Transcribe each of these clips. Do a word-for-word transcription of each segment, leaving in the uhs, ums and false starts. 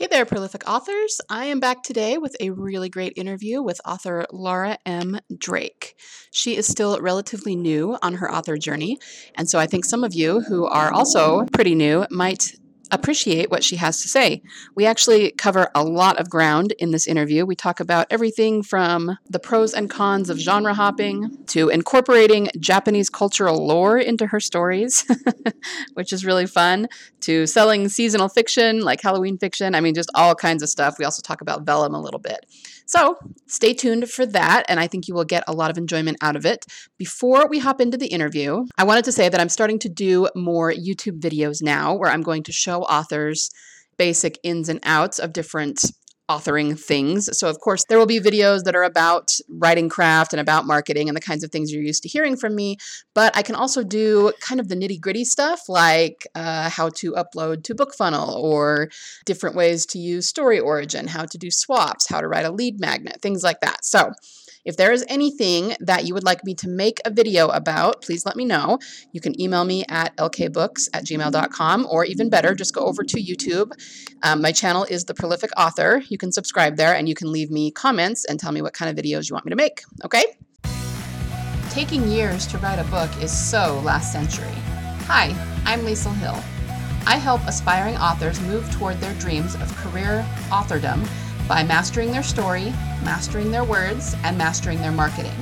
Hey there, prolific authors. I am back today with a really great interview with author Laura M. Drake. She is still relatively new on her author journey, and so I think some of you who are also pretty new might appreciate what she has to say. We actually cover a lot of ground in this interview. We talk about everything from the pros and cons of genre hopping to incorporating Japanese cultural lore into her stories, which is really fun, to selling seasonal fiction like Halloween fiction. I mean, just all kinds of stuff. We also talk about Vellum a little bit. So stay tuned for that, and I think you will get a lot of enjoyment out of it. Before we hop into the interview, I wanted to say that I'm starting to do more YouTube videos now where I'm going to show authors basic ins and outs of different authoring things. So of course, there will be videos that are about writing craft and about marketing and the kinds of things you're used to hearing from me. But I can also do kind of the nitty gritty stuff like uh, how to upload to BookFunnel or different ways to use StoryOrigin, how to do swaps, how to write a lead magnet, things like that. So if there is anything that you would like me to make a video about, please let me know. You can email me at l k books at gmail dot com, or even better, just go over to YouTube. Um, my channel is The Prolific Author. You can subscribe there, and you can leave me comments and tell me what kind of videos you want me to make, okay? Taking years to write a book is so last century. Hi, I'm Liesl Hill. I help aspiring authors move toward their dreams of career authordom by mastering their story, mastering their words, and mastering their marketing.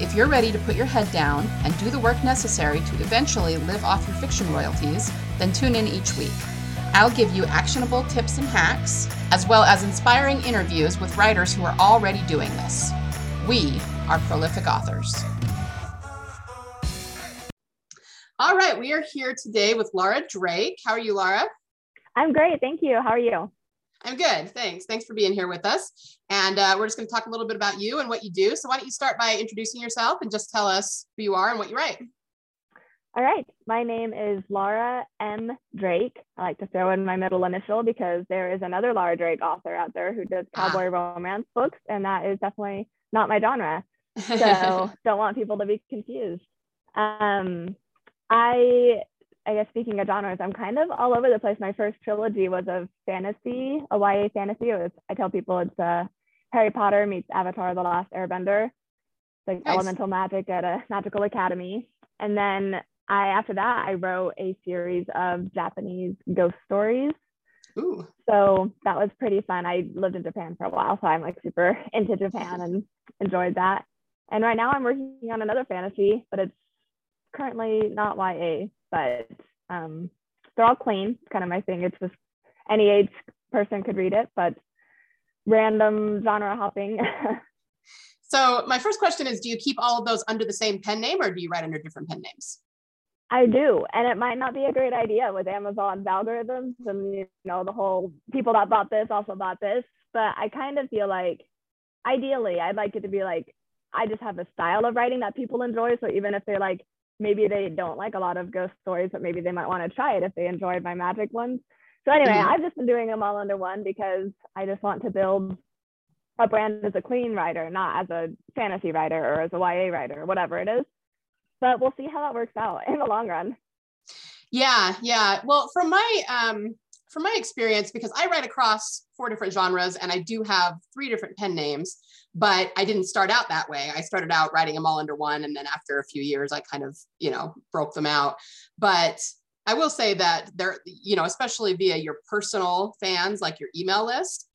If you're ready to put your head down and do the work necessary to eventually live off your fiction royalties, then tune in each week. I'll give you actionable tips and hacks, as well as inspiring interviews with writers who are already doing this. We are prolific authors. All right, we are here today with Laura Drake. How are you, Laura? I'm great, thank you. How are you? I'm good. Thanks. Thanks for being here with us. And uh, we're just going to talk a little bit about you and what you do. So why don't you start by introducing yourself and just tell us who you are and what you write. All right. My name is Laura M. Drake. I like to throw in my middle initial because there is another Laura Drake author out there who does cowboy ah. romance books, and that is definitely not my genre. So don't want people to be confused. Um, I... I guess speaking of genres, I'm kind of all over the place. My first trilogy was of fantasy, a Y A fantasy. It was, I tell people it's uh, Harry Potter meets Avatar the Last Airbender. It's like nice. Elemental magic at a magical academy. And then I, after that, I wrote a series of Japanese ghost stories. Ooh. So that was pretty fun. I lived in Japan for a while, so I'm like super into Japan and enjoyed that. And right now I'm working on another fantasy, but it's currently not Y A. But um, they're all clean. It's kind of my thing. It's just any age person could read it, but random genre hopping. So my first question is, do you keep all of those under the same pen name, or do you write under different pen names? I do. And it might not be a great idea with Amazon's algorithms and, you know, the whole people that bought this also bought this. But I kind of feel like ideally I'd like it to be like, I just have a style of writing that people enjoy. So even if they're like, maybe they don't like a lot of ghost stories, but maybe they might want to try it if they enjoyed my magic ones. So anyway, mm-hmm. I've just been doing them all under one because I just want to build a brand as a clean writer, not as a fantasy writer or as a Y A writer, whatever it is. But we'll see how that works out in the long run. Yeah, yeah. Well, from my um, from my experience, because I write across four different genres and I do have three different pen names, but I didn't start out that way. I started out writing them all under one. And then after a few years, I kind of, you know, broke them out. But I will say that there, you know, especially via your personal fans, like your email list,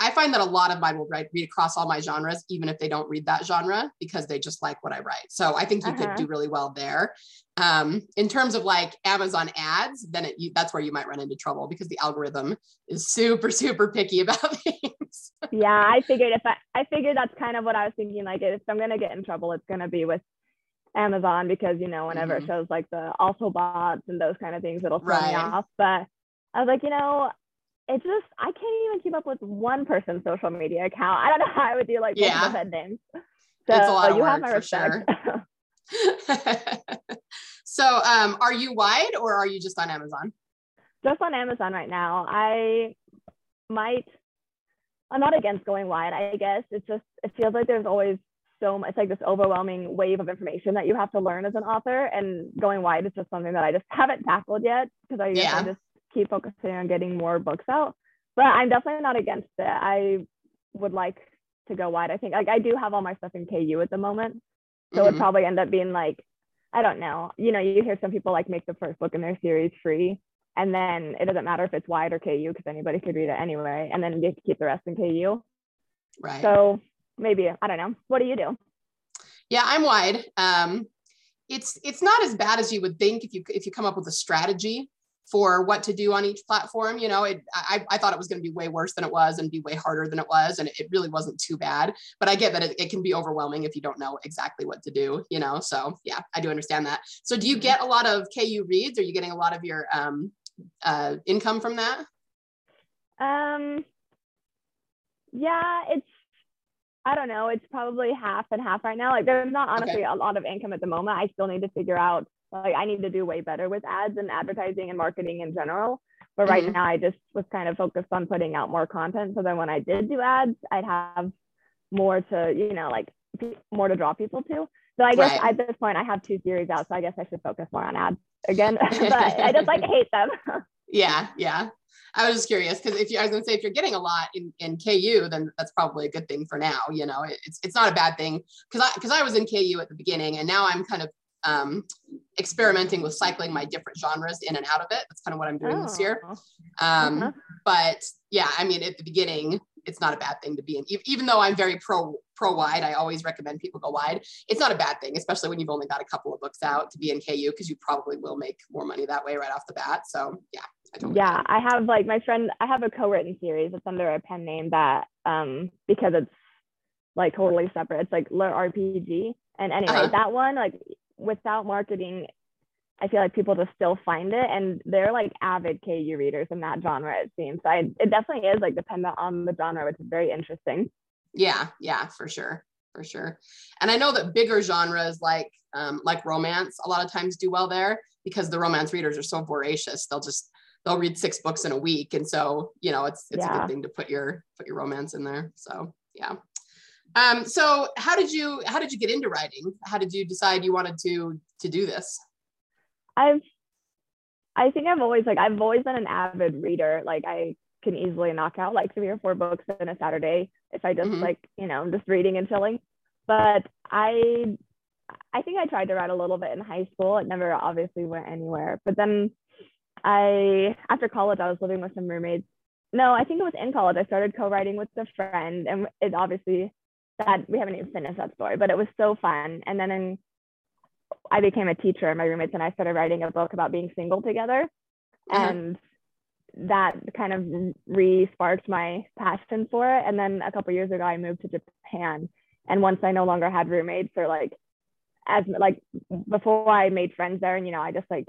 I find that a lot of mine will write, read across all my genres, even if they don't read that genre, because they just like what I write. So I think you uh-huh. could do really well there. Um, in terms of like Amazon ads, then it, you, that's where you might run into trouble because the algorithm is super, super picky about things. Yeah, I figured if I, I figured that's kind of what I was thinking. Like, if I'm going to get in trouble, it's going to be with Amazon because, you know, whenever mm-hmm. it shows like the also bots and those kind of things, it'll throw right. me off. But I was like, you know, it's just, I can't even keep up with one person's social media account. I don't know how I would do like yeah. multiple head names. So it's a lot of you work, have my respect. Sure. So um, are you wide or are you just on Amazon? Just on Amazon right now. I might, I'm not against going wide, I guess. It's just, it feels like there's always so much, it's like this overwhelming wave of information that you have to learn as an author, and going wide is just something that I just haven't tackled yet because I, yeah. I just keep focusing on getting more books out. But I'm definitely not against it. I would like to go wide. I think like I do have all my stuff in K U at the moment. So mm-hmm. it would probably end up being like, I don't know. You know, you hear some people like make the first book in their series free. And then it doesn't matter if it's wide or K U because anybody could read it anyway. And then you have to keep the rest in K U. Right. So maybe, I don't know. What do you do? Yeah, I'm wide. Um, it's it's not as bad as you would think if you if you come up with a strategy for what to do on each platform. You know, it, I, I thought it was going to be way worse than it was and be way harder than it was. And it really wasn't too bad, but I get that it, it can be overwhelming if you don't know exactly what to do, you know? So yeah, I do understand that. So do you get a lot of K U reads? Are you getting a lot of your um, uh, income from that? Um. Yeah, it's, I don't know. It's probably half and half right now. Like there's not honestly okay. a lot of income at the moment. I still need to figure out Like I need to do way better with ads and advertising and marketing in general. But right mm-hmm. now I just was kind of focused on putting out more content. So then when I did do ads, I'd have more to, you know, like more to draw people to. So I guess right. at this point I have two series out. So I guess I should focus more on ads again, but I just like hate them. yeah. Yeah. I was just curious because if you, I was gonna say if you're getting a lot in, in K U, then that's probably a good thing for now. You know, it's it's not a bad thing because I because I was in K U at the beginning and now I'm kind of um, experimenting with cycling my different genres in and out of it. That's kind of what I'm doing oh. this year. Um, uh-huh. But yeah, I mean, at the beginning, it's not a bad thing to be in, even though I'm very pro pro wide, I always recommend people go wide. It's not a bad thing, especially when you've only got a couple of books out to be in K U, because you probably will make more money that way right off the bat. So yeah. I totally yeah. Know. I have like my friend, I have a co-written series. It's under a pen name that, um, because it's like totally separate. It's like L R P G. And anyway, uh-huh. that one, like, without marketing, I feel like people just still find it, and they're like avid K U readers in that genre, it seems. So I, it definitely is like dependent on the genre, which is very interesting. Yeah, yeah, for sure, for sure. And I know that bigger genres like um, like romance a lot of times do well there because the romance readers are so voracious. They'll just they'll read six books in a week, and so you know it's it's yeah. a good thing to put your put your romance in there. So yeah. Um, so how did you, how did you get into writing? How did you decide you wanted to, to do this? I've, I think I've always like, I've always been an avid reader. Like I can easily knock out like three or four books in a Saturday if I just mm-hmm. like, you know, I'm just reading and chilling. But I, I think I tried to write a little bit in high school. It never obviously went anywhere, but then I, after college, I was living with some roommates. No, I think it was in college. I started co-writing with a friend, and it obviously that we haven't even finished that story, but it was so fun. And then in, I became a teacher, and my roommates and I started writing a book about being single together. Mm-hmm. And that kind of re-sparked my passion for it. And then a couple of years ago, I moved to Japan. And once I no longer had roommates, or like, as like before I made friends there, and, you know, I just like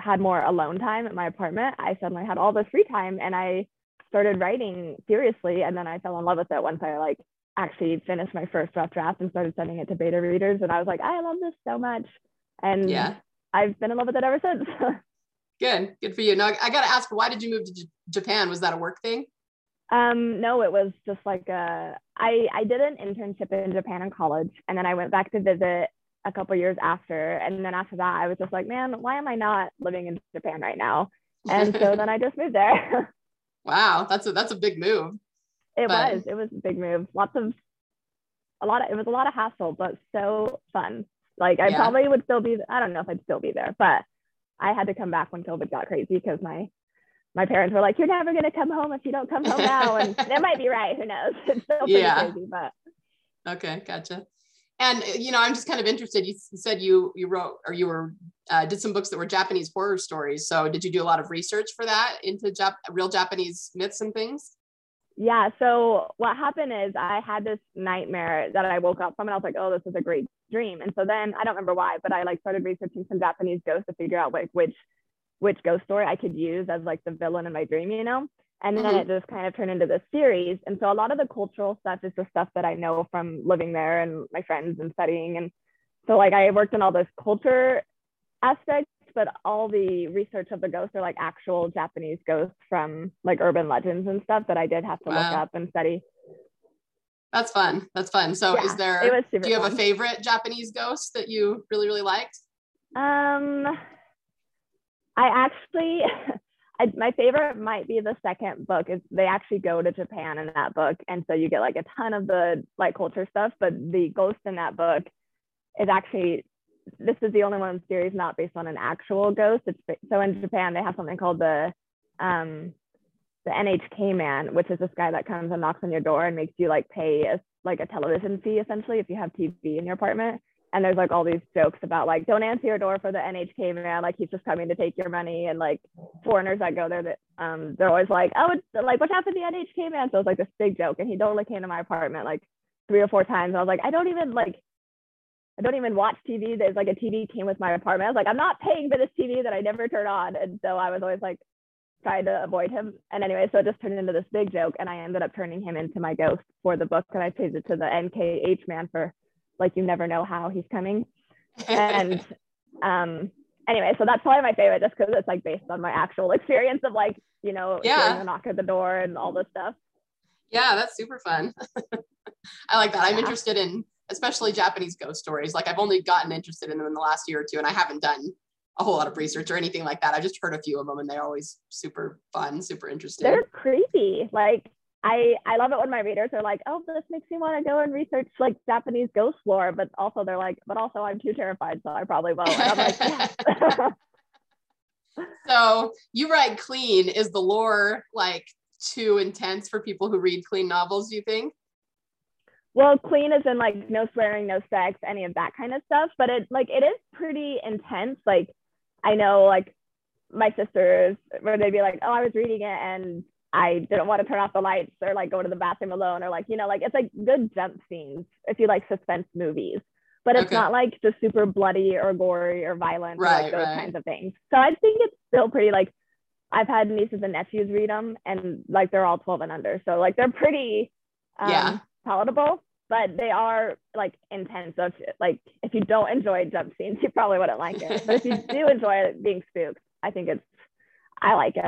had more alone time at my apartment, I suddenly had all this free time, and I started writing seriously. And then I fell in love with it once I like actually finished my first rough draft and started sending it to beta readers, and I was like, I love this so much, and yeah, I've been in love with it ever since. good good for you. Now I gotta ask, why did you move to J- Japan? Was that a work thing? Um no, it was just like a I I did an internship in Japan in college, and then I went back to visit a couple years after, and then after that I was just like, man, why am I not living in Japan right now? And so then I just moved there. Wow, that's a that's a big move. It but, was, it was a big move. Lots of, a lot of, it was a lot of hassle, but so fun. Like I yeah. probably would still be, I don't know if I'd still be there, but I had to come back when COVID got crazy because my, my parents were like, you're never going to come home if you don't come home now. And that might be right. Who knows? It's still pretty yeah. crazy, but. Okay. Gotcha. And, you know, I'm just kind of interested. You said you, you wrote, or you were, uh, did some books that were Japanese horror stories. So did you do a lot of research for that into Jap- real Japanese myths and things? Yeah, so what happened is I had this nightmare that I woke up from, and I was like, oh, this is a great dream. And so then I don't remember why, but I like started researching some Japanese ghosts to figure out like which which ghost story I could use as like the villain in my dream, you know? And then it just kind of turned into this series. And so a lot of the cultural stuff is the stuff that I know from living there and my friends and studying. And so like I worked on all those culture aspects, but all the research of the ghosts are like actual Japanese ghosts from like urban legends and stuff that I did have to wow. look up and study. That's fun. That's fun. So yeah, is there, it was super do you have fun. A favorite Japanese ghost that you really, really liked? Um, I actually, I, my favorite might be the second book. Is they actually go to Japan in that book, and so you get like a ton of the like culture stuff, but the ghost in that book is actually, this is the only one in the series not based on an actual ghost. It's, so in Japan they have something called the um the N H K man, which is this guy that comes and knocks on your door and makes you like pay a, like a television fee essentially if you have T V in your apartment. And there's like all these jokes about like, don't answer your door for the N H K man, like he's just coming to take your money. And like foreigners that go there, that um, they're always like, oh, it's like, what happened to the N H K man? So it's like this big joke. And he totally came to my apartment like three or four times. I was like, I don't even like, I don't even watch T V. There's like a T V came with my apartment. I was like, I'm not paying for this T V that I never turn on. And so I was always like trying to avoid him. And anyway, so it just turned into this big joke. And I ended up turning him into my ghost for the book. And I changed it to the N K H man for, like, you never know how he's coming. And um, anyway, so that's probably my favorite, just because it's like based on my actual experience of like, you know, yeah. hearing a knock at the door and all this stuff. Yeah, that's super fun. I like that. Yeah. I'm interested in, especially Japanese ghost stories. Like I've only gotten interested in them in the last year or two, and I haven't done a whole lot of research or anything like that. I've just heard a few of them, and they're always super fun, super interesting. They're creepy. Like, I, I love it when my readers are like, oh, this makes me want to go and research like Japanese ghost lore, but also they're like, but also I'm too terrified, so I probably won't. And I'm like, yeah. So you write clean. Is the lore like too intense for people who read clean novels, do you think? Well, clean as in like no swearing, no sex, any of that kind of stuff, but it like it is pretty intense. Like I know like my sisters, where they'd be like, oh, I was reading it and I didn't want to turn off the lights or like go to the bathroom alone, or like, you know, like it's like good jump scenes if you like suspense movies, but it's okay. Not like just super bloody or gory or violent, right, or like those right. kinds of things. So I think it's still pretty like, I've had nieces and nephews read them, and like they're all twelve and under, so like they're pretty um, yeah. palatable, but they are like intense. So if, like if you don't enjoy jump scenes, you probably wouldn't like it, but if you do enjoy being spooked, I think it's, I like it.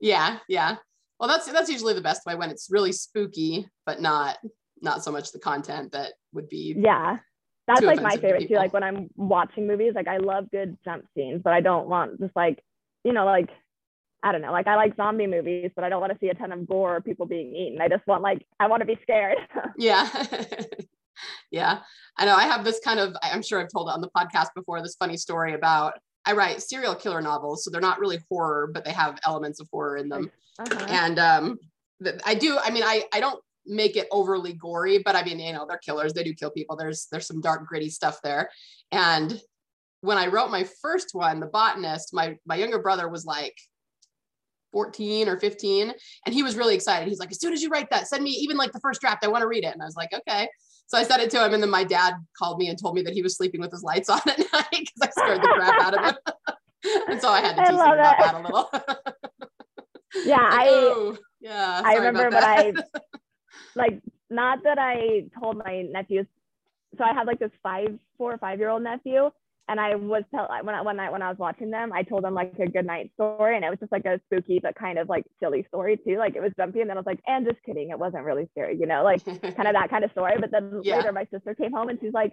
yeah yeah Well, that's that's usually the best way, when it's really spooky, but not not so much the content that would be. Yeah, that's like my favorite too. Like when I'm watching movies, like I love good jump scenes, but I don't want just like, you know, like, I don't know, like I like zombie movies, but I don't want to see a ton of gore or people being eaten. I just want like, I want to be scared. Yeah. Yeah, I know. I have this kind of, I'm sure I've told it on the podcast before, this funny story about, I write serial killer novels, so they're not really horror, but they have elements of horror in them. Uh-huh. And um, th- I do, I mean, I, I don't make it overly gory, but I mean, you know, they're killers. They do kill people. There's, there's some dark, gritty stuff there. And when I wrote my first one, The Botanist, my, my younger brother was like fourteen or fifteen, and he was really excited. He's like, as soon as you write that, send me even like the first draft. I want to read it. And I was like, okay. So I sent it to him, and then my dad called me and told me that he was sleeping with his lights on at night because I scared the crap out of him. And so I had to tease him about that. that a little. Yeah, like, I oh, yeah, I remember when I, like, not that I told my nephews. So I had like this five, four or five-year-old nephew, and I was, tell, when I, one night when I was watching them, I told them like a goodnight story, and it was just like a spooky but kind of like silly story too. Like it was jumpy, and then I was like, and just kidding, it wasn't really scary, you know, like kind of that kind of story. But then yeah. later my sister came home, and she's like,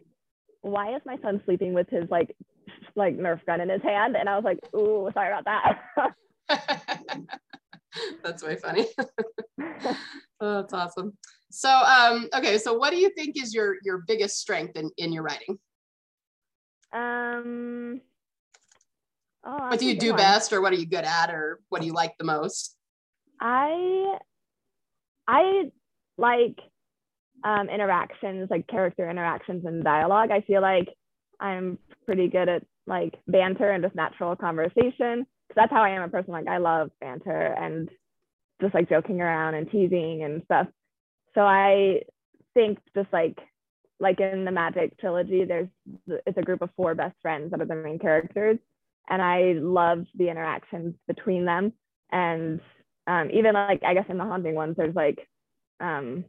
why is my son sleeping with his like, like Nerf gun in his hand? And I was like, ooh, sorry about that. That's way funny. Oh, that's awesome. So, um, okay. So what do you think is your, your biggest strength in, in your writing? Um, oh, what do you do best, or what are you good at, or what do you like the most? I, I like, um, interactions, like character interactions and dialogue. I feel like I'm pretty good at like banter and just natural conversation. Cause that's how I am a person. Like I love banter and just like joking around and teasing and stuff. So I think just like, like in the Magic trilogy, there's it's a group of four best friends that are the main characters, and I loved the interactions between them. And um, even like I guess in the Haunting ones, there's like um,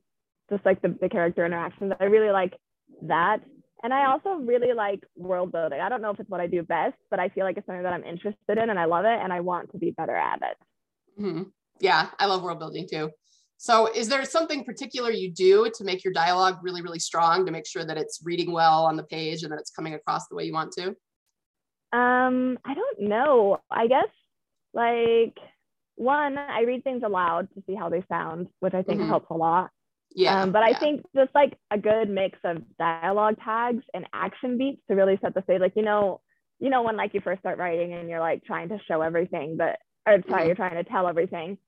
just like the, the character interactions. I really like that, and I also really like world building. I don't know if it's what I do best, but I feel like it's something that I'm interested in, and I love it, and I want to be better at it. Mm-hmm. Yeah, I love world building too. So is there something particular you do to make your dialogue really, really strong, to make sure that it's reading well on the page and that it's coming across the way you want to? Um, I don't know. I guess like one, I read things aloud to see how they sound, which I think mm-hmm. helps a lot. Yeah. Um, but yeah. I think just like a good mix of dialogue tags and action beats to really set the stage. Like, you know, you know, when like you first start writing and you're like trying to show everything, but, or sorry, mm-hmm. you're trying to tell everything.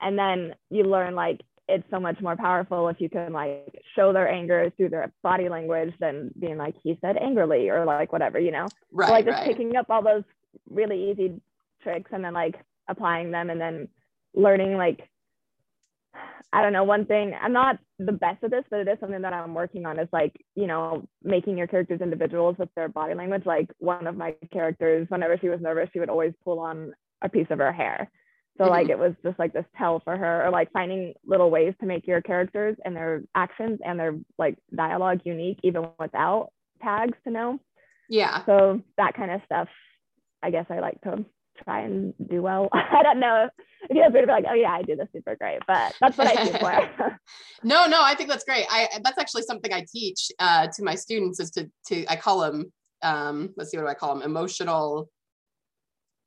And then you learn like, it's so much more powerful if you can like show their anger through their body language than being like, he said angrily or like whatever, you know, right, so, like just right. picking up all those really easy tricks and then like applying them and then learning, like, I don't know, one thing, I'm not the best at this, but it is something that I'm working on is like, you know, making your characters individuals with their body language. Like one of my characters, whenever she was nervous, she would always pull on a piece of her hair. So mm-hmm. like, it was just like this tell for her, or like finding little ways to make your characters and their actions and their like dialogue unique, even without tags to know. Yeah. So that kind of stuff, I guess I like to try and do well. I don't know if you have to be like, oh yeah, I do this super great, but that's what I do for. no, no, I think that's great. I, that's actually something I teach uh, to my students is to, to, I call them, um, let's see, what do I call them? Emotional,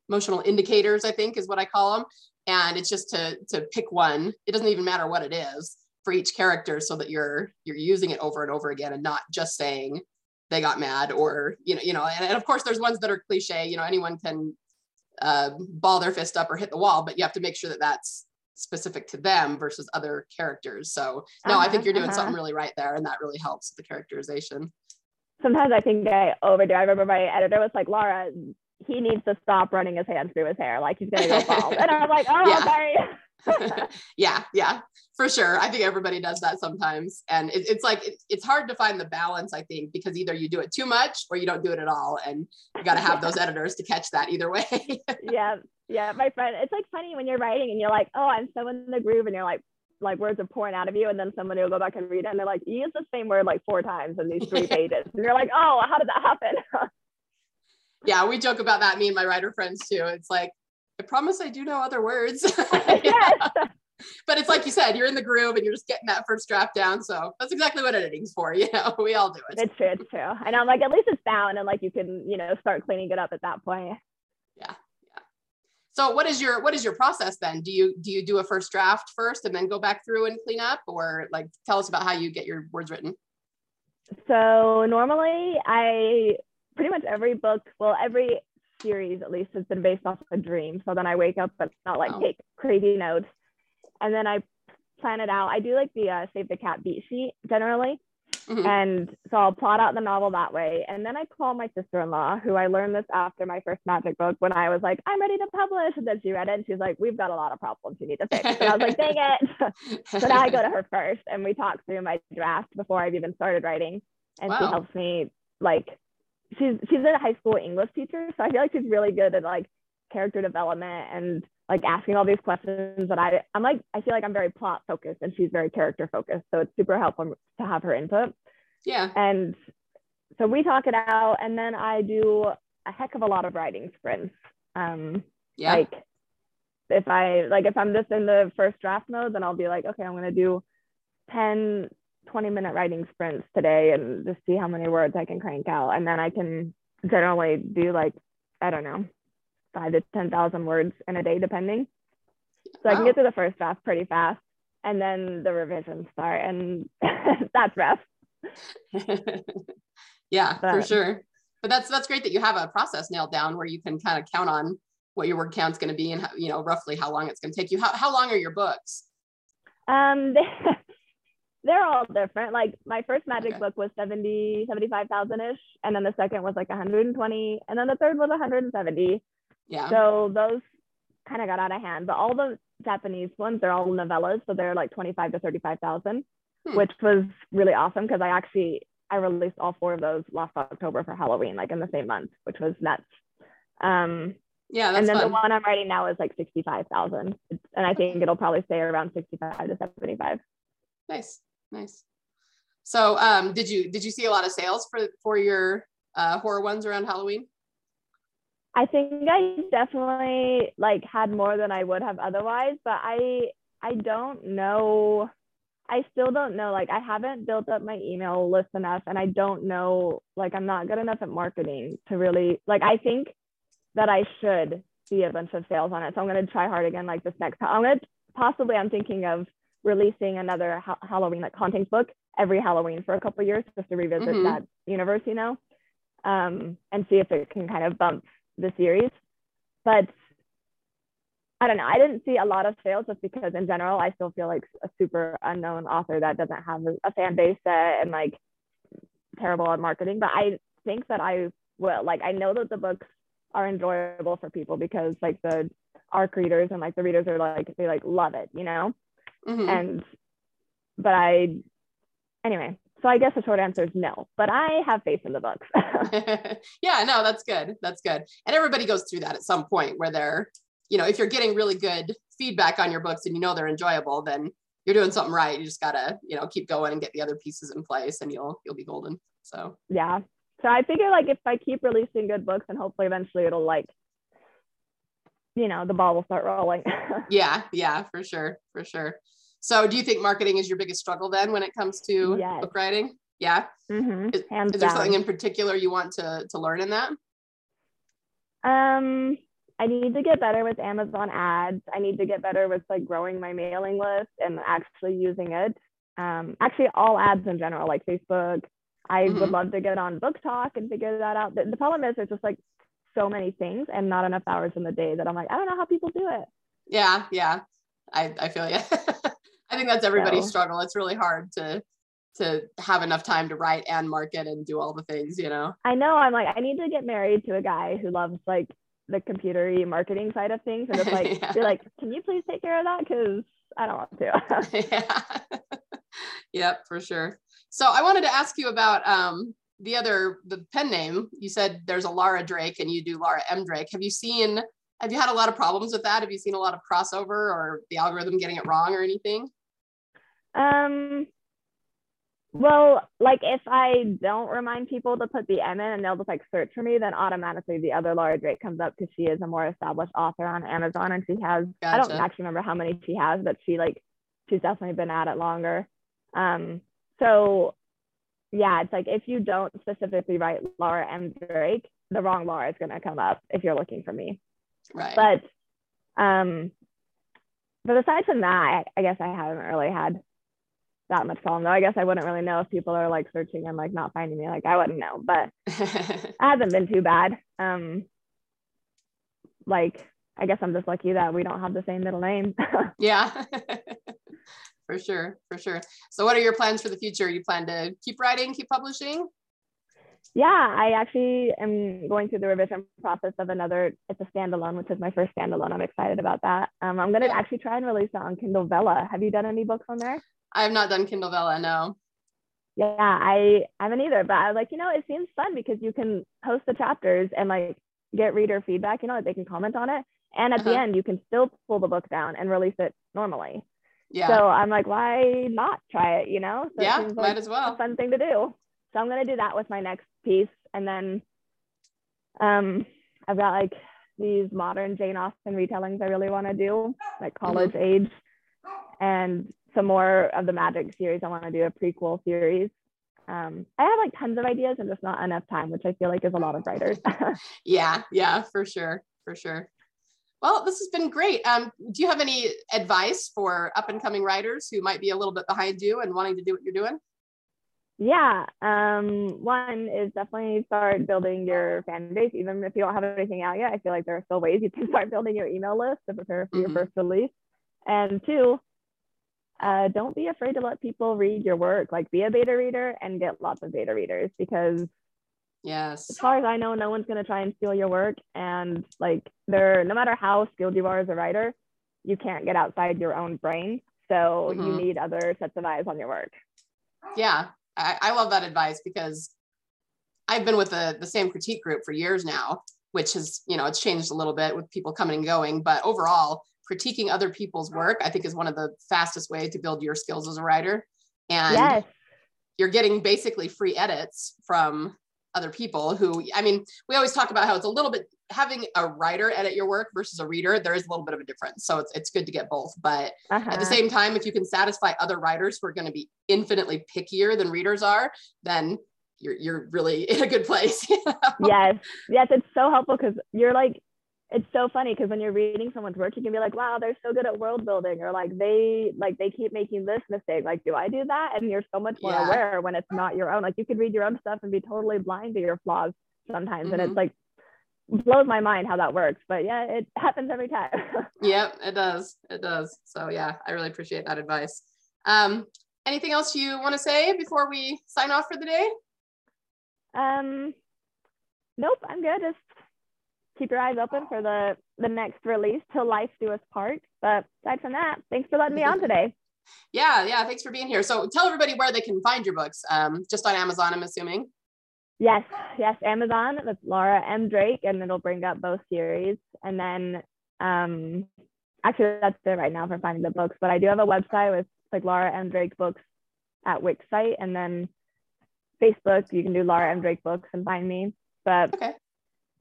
emotional indicators, I think is what I call them. And it's just to, to pick one. It doesn't even matter what it is for each character so that you're, you're using it over and over again and not just saying they got mad or, you know, you know, and, and of course there's ones that are cliche, you know, anyone can uh, ball their fist up or hit the wall, but you have to make sure that that's specific to them versus other characters. So no, uh-huh, I think you're doing uh-huh. something really right there. And that really helps with the characterization. Sometimes I think I overdo. I remember my editor was like, Laura, he needs to stop running his hands through his hair. Like he's going to go bald. And I'm like, oh, yeah. sorry. yeah. Yeah, for sure. I think everybody does that sometimes. And it, it's like, it, it's hard to find the balance, I think, because either you do it too much or you don't do it at all. And you got to have those editors to catch that either way. yeah. Yeah. My friend, it's like funny when you're writing and you're like, oh, I'm so in the groove. And you're like, like words are pouring out of you. And then somebody will go back and read it. And they're like, you use the same word like four times in these three pages. And you're like, oh, how did that happen? Yeah, we joke about that, me and my writer friends too. It's like, I promise I do know other words. yeah. But it's like you said, you're in the groove and you're just getting that first draft down. So that's exactly what editing's for, you know, we all do it. It's true, it's true. And I'm like, at least it's down and like you can, you know, start cleaning it up at that point. Yeah, yeah. So what is your, what is your process then? Do you, do you do a first draft first and then go back through and clean up, or like, tell us about how you get your words written? So normally I... pretty much every book, well, every series at least has been based off a dream. So then I wake up, but not like oh. take crazy notes. And then I plan it out. I do like the uh, Save the Cat beat sheet generally. Mm-hmm. And so I'll plot out the novel that way. And then I call my sister-in-law, who I learned this after my first magic book when I was like, I'm ready to publish. And then she read it and she's like, we've got a lot of problems you need to fix. And I was like, dang it. So now I go to her first and we talk through my draft before I've even started writing. And wow. she helps me like... She's she's a high school English teacher, so I feel like she's really good at like character development and like asking all these questions that I I'm like I feel like I'm very plot focused and she's very character focused, so it's super helpful to have her input. Yeah. And so we talk it out, and then I do a heck of a lot of writing sprints. Um, yeah. Like if I like if I'm just in the first draft mode, then I'll be like, okay, I'm gonna do ten twenty minute writing sprints today and just see how many words I can crank out. And then I can generally do like, I don't know, five to ten thousand words in a day, depending. So wow. I can get to the first draft pretty fast, and then the revisions start, and that's rough. yeah, but, for sure. But that's, that's great that you have a process nailed down where you can kind of count on what your word count's going to be and how, you know, roughly how long it's going to take you. How, how long are your books? Um, they- They're all different. Like my first magic okay. book was seventy, seventy-five thousand ish. And then the second was like one hundred twenty. And then the third was one hundred seventy. Yeah. So those kind of got out of hand, but all the Japanese ones, they're all novellas. So they're like twenty-five to thirty-five thousand, hmm. which was really awesome. Cause I actually, I released all four of those last October for Halloween, like in the same month, which was nuts. Um, yeah. That's and then fun. The one I'm writing now is like sixty-five thousand. And I think it'll probably stay around sixty-five to seventy-five. Nice. Nice. So, um, did you did you see a lot of sales for for your uh, horror ones around Halloween? I think I definitely like had more than I would have otherwise, but I I don't know. I still don't know. Like, I haven't built up my email list enough, and I don't know. Like, I'm not good enough at marketing to really like. I think that I should see a bunch of sales on it. So I'm going to try hard again like this next time. I'm going to possibly, I'm thinking of releasing another ha Halloween, like hauntings book every Halloween for a couple of years just to revisit mm-hmm. that universe, you know, um, and see if it can kind of bump the series. But I don't know. I didn't see a lot of sales just because in general, I still feel like a super unknown author that doesn't have a fan base set and like terrible at marketing. But I think that I will, like, I know that the books are enjoyable for people because like the ARC readers and like the readers are like, they like love it, you know? Mm-hmm. And, but I, anyway, so I guess the short answer is no, but I have faith in the books. Yeah, no, that's good. That's good. And everybody goes through that at some point where they're, you know, if you're getting really good feedback on your books and you know they're enjoyable, then you're doing something right. You just gotta, you know, keep going and get the other pieces in place and you'll, you'll be golden. So, yeah. So I figure like if I keep releasing good books and hopefully eventually it'll like, you know, the ball will start rolling. Yeah. Yeah, for sure. For sure. So do you think marketing is your biggest struggle then when it comes to yes. book writing? Yeah. Mm-hmm. Is, Hands is there down. Something in particular you want to, to learn in that? Um, I need to get better with Amazon ads. I need to get better with like growing my mailing list and actually using it. Um, actually all ads in general, like Facebook. I mm-hmm. would love to get on BookTok and figure that out. The, the problem is there's just like so many things and not enough hours in the day that I'm like, I don't know how people do it. Yeah. Yeah. I, I feel you. I think that's everybody's so. struggle. It's really hard to, to have enough time to write and market and do all the things, you know? I know. I'm like, I need to get married to a guy who loves like the computer-y marketing side of things. And it's like, yeah. You're like, can you please take care of that? Cause I don't want to. Yeah. Yep, for sure. So I wanted to ask you about um, the other, the pen name. You said there's a Laura Drake and you do Laura M. Drake. Have you seen, have you had a lot of problems with that? Have you seen a lot of crossover or the algorithm getting it wrong or anything? Um, well, like if I don't remind people to put the M in and they'll just like search for me, then automatically the other Laura Drake comes up because she is a more established author on Amazon and she has, gotcha. I don't actually remember how many she has, but she like, she's definitely been at it longer. Um, So yeah, it's like, if you don't specifically write Laura M. Drake, the wrong Laura is going to come up if you're looking for me. Right. But, um, but aside from that, I guess I haven't really had that much problem though. I guess I wouldn't really know if people are like searching and like not finding me, like I wouldn't know, but it hasn't been too bad. Um, like, I guess I'm just lucky that we don't have the same middle name. Yeah. For sure. For sure. So what are your plans for the future? You plan to keep writing, keep publishing? Yeah, I actually am going through the revision process of another, it's a standalone, which is my first standalone. I'm excited about that. Um, I'm going to yeah. actually try and release that on Kindle Vella. Have you done any books on there? I have not done Kindle Vella, no. Yeah, I haven't either, but I was like, you know, it seems fun because you can post the chapters and like get reader feedback, you know, they can comment on it. And at uh-huh. the end, you can still pull the book down and release it normally. Yeah. So I'm like, why not try it, you know? So yeah, like might as well. A fun thing to do. So I'm going to do that with my next piece. And then um, I've got like these modern Jane Austen retellings I really want to do, like college mm-hmm. age. And some more of the magic series. I want to do a prequel series. Um, I have like tons of ideas and just not enough time, which I feel like is a lot of writers. Yeah, yeah, for sure, for sure. Well, this has been great. Um, do you have any advice for up and coming writers who might be a little bit behind you and wanting to do what you're doing? Yeah. Um, one is definitely start building your fan base. Even if you don't have anything out yet, I feel like there are still ways you can start building your email list to prepare for mm-hmm. your first release. And two, uh, don't be afraid to let people read your work. Like be a beta reader and get lots of beta readers because yes. As far as I know, no one's going to try and steal your work. And like there, no matter how skilled you are as a writer, you can't get outside your own brain. So mm-hmm. you need other sets of eyes on your work. Yeah. I, I love that advice because I've been with the, the same critique group for years now, which has, you know, it's changed a little bit with people coming and going, but overall critiquing other people's work, I think is one of the fastest ways to build your skills as a writer. And yes. you're getting basically free edits from other people who, I mean, we always talk about how it's a little bit, having a writer edit your work versus a reader, there is a little bit of a difference. So it's, it's good to get both. But uh-huh. at the same time, if you can satisfy other writers who are going to be infinitely pickier than readers are, then you're, you're really in a good place. You know? Yes. Yes. It's so helpful because you're like, it's so funny because when you're reading someone's work, you can be like, wow, they're so good at world building, or like they like they keep making this mistake, like do I do that? And you're so much more yeah. aware when it's not your own. Like you could read your own stuff and be totally blind to your flaws sometimes. Mm-hmm. And it's like blows my mind how that works, but yeah, it happens every time. Yep, it does, it does. So yeah, I really appreciate that advice. Um, anything else you want to say before we sign off for the day? Um, nope, I'm good. Just keep your eyes open for the the next release, Till Life Do Us Part. But aside from that, thanks for letting me on today. Yeah, yeah, thanks for being here. So tell everybody where they can find your books. Um, just on Amazon, I'm assuming. Yes, yes, Amazon. That's Laura M. Drake, and it'll bring up both series. And then, um, actually, that's it right now for finding the books. But I do have a website with like Laura M. Drake Books at Wix site, and then Facebook. You can do Laura M. Drake Books and find me. But okay.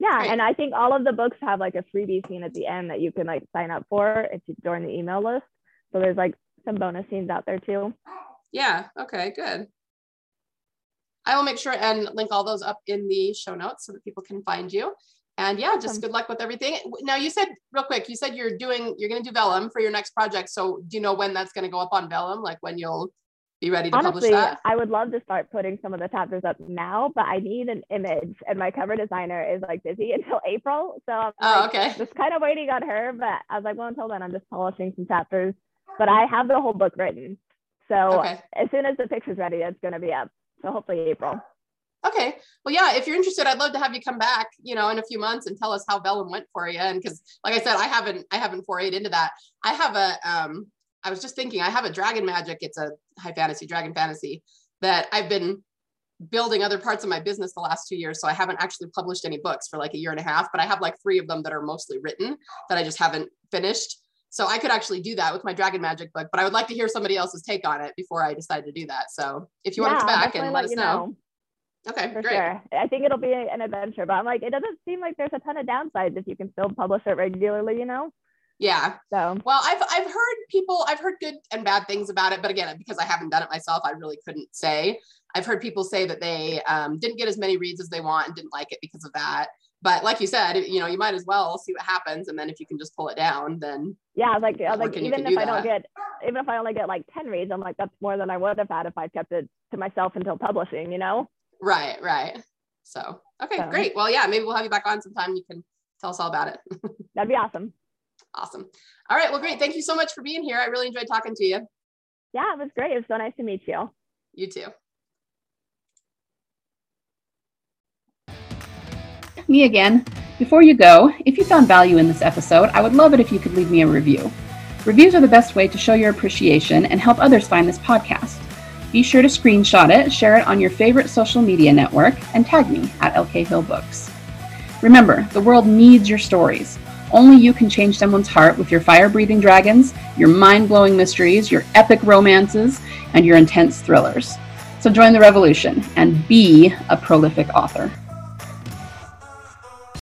Yeah, great. And I think all of the books have like a freebie scene at the end that you can like sign up for if you join the email list. So there's like some bonus scenes out there too. Yeah. Okay. Good. I will make sure and link all those up in the show notes so that people can find you. And yeah, just good luck with everything. Now you said real quick, you said you're doing, you're going to do Vellum for your next project. So do you know when that's going to go up on Vellum? Like when you'll be ready to Honestly, publish that? I would love to start putting some of the chapters up now, but I need an image and my cover designer is like busy until April. So I'm oh, like, okay. just kind of waiting on her, but I was like, well, until then I'm just polishing some chapters, but I have the whole book written. So okay. as soon as the picture's ready, it's going to be up. So hopefully April. Okay. Well, yeah, if you're interested, I'd love to have you come back, you know, in a few months and tell us how Vellum went for you. And because like I said, I haven't, I haven't forayed into that. I have a, um, I was just thinking, I have a Dragon Magic. It's a high fantasy, Dragon Fantasy that I've been building other parts of my business the last two years. So I haven't actually published any books for like a year and a half, but I have like three of them that are mostly written that I just haven't finished. So I could actually do that with my Dragon Magic book, but I would like to hear somebody else's take on it before I decide to do that. So if you yeah, want to come back and let us know. know. Okay, For great. Sure. I think it'll be an adventure, but I'm like, it doesn't seem like there's a ton of downsides if you can still publish it regularly, you know? Yeah. So well, I've I've heard people, I've heard good and bad things about it, but again, because I haven't done it myself, I really couldn't say. I've heard people say that they um, didn't get as many reads as they want and didn't like it because of that. But like you said, you know, you might as well see what happens. And then if you can just pull it down, then. Yeah, I was like, I was like even if I don't get, even if I only get like ten reads, I'm like, that's more than I would have had if I kept it to myself until publishing, you know? Right, right. So, okay, so. Great. Well, yeah, maybe we'll have you back on sometime. You can tell us all about it. That'd be awesome. Awesome. All right. Well, great. Thank you so much for being here. I really enjoyed talking to you. Yeah, it was great. It was so nice to meet you. You too. Me again. Before you go, if you found value in this episode, I would love it if you could leave me a review. Reviews are the best way to show your appreciation and help others find this podcast. Be sure to screenshot it, share it on your favorite social media network, and tag me at L K Hill Books. Remember, the world needs your stories. Only you can change someone's heart with your fire-breathing dragons, your mind-blowing mysteries, your epic romances, and your intense thrillers. So join the revolution and be a prolific author.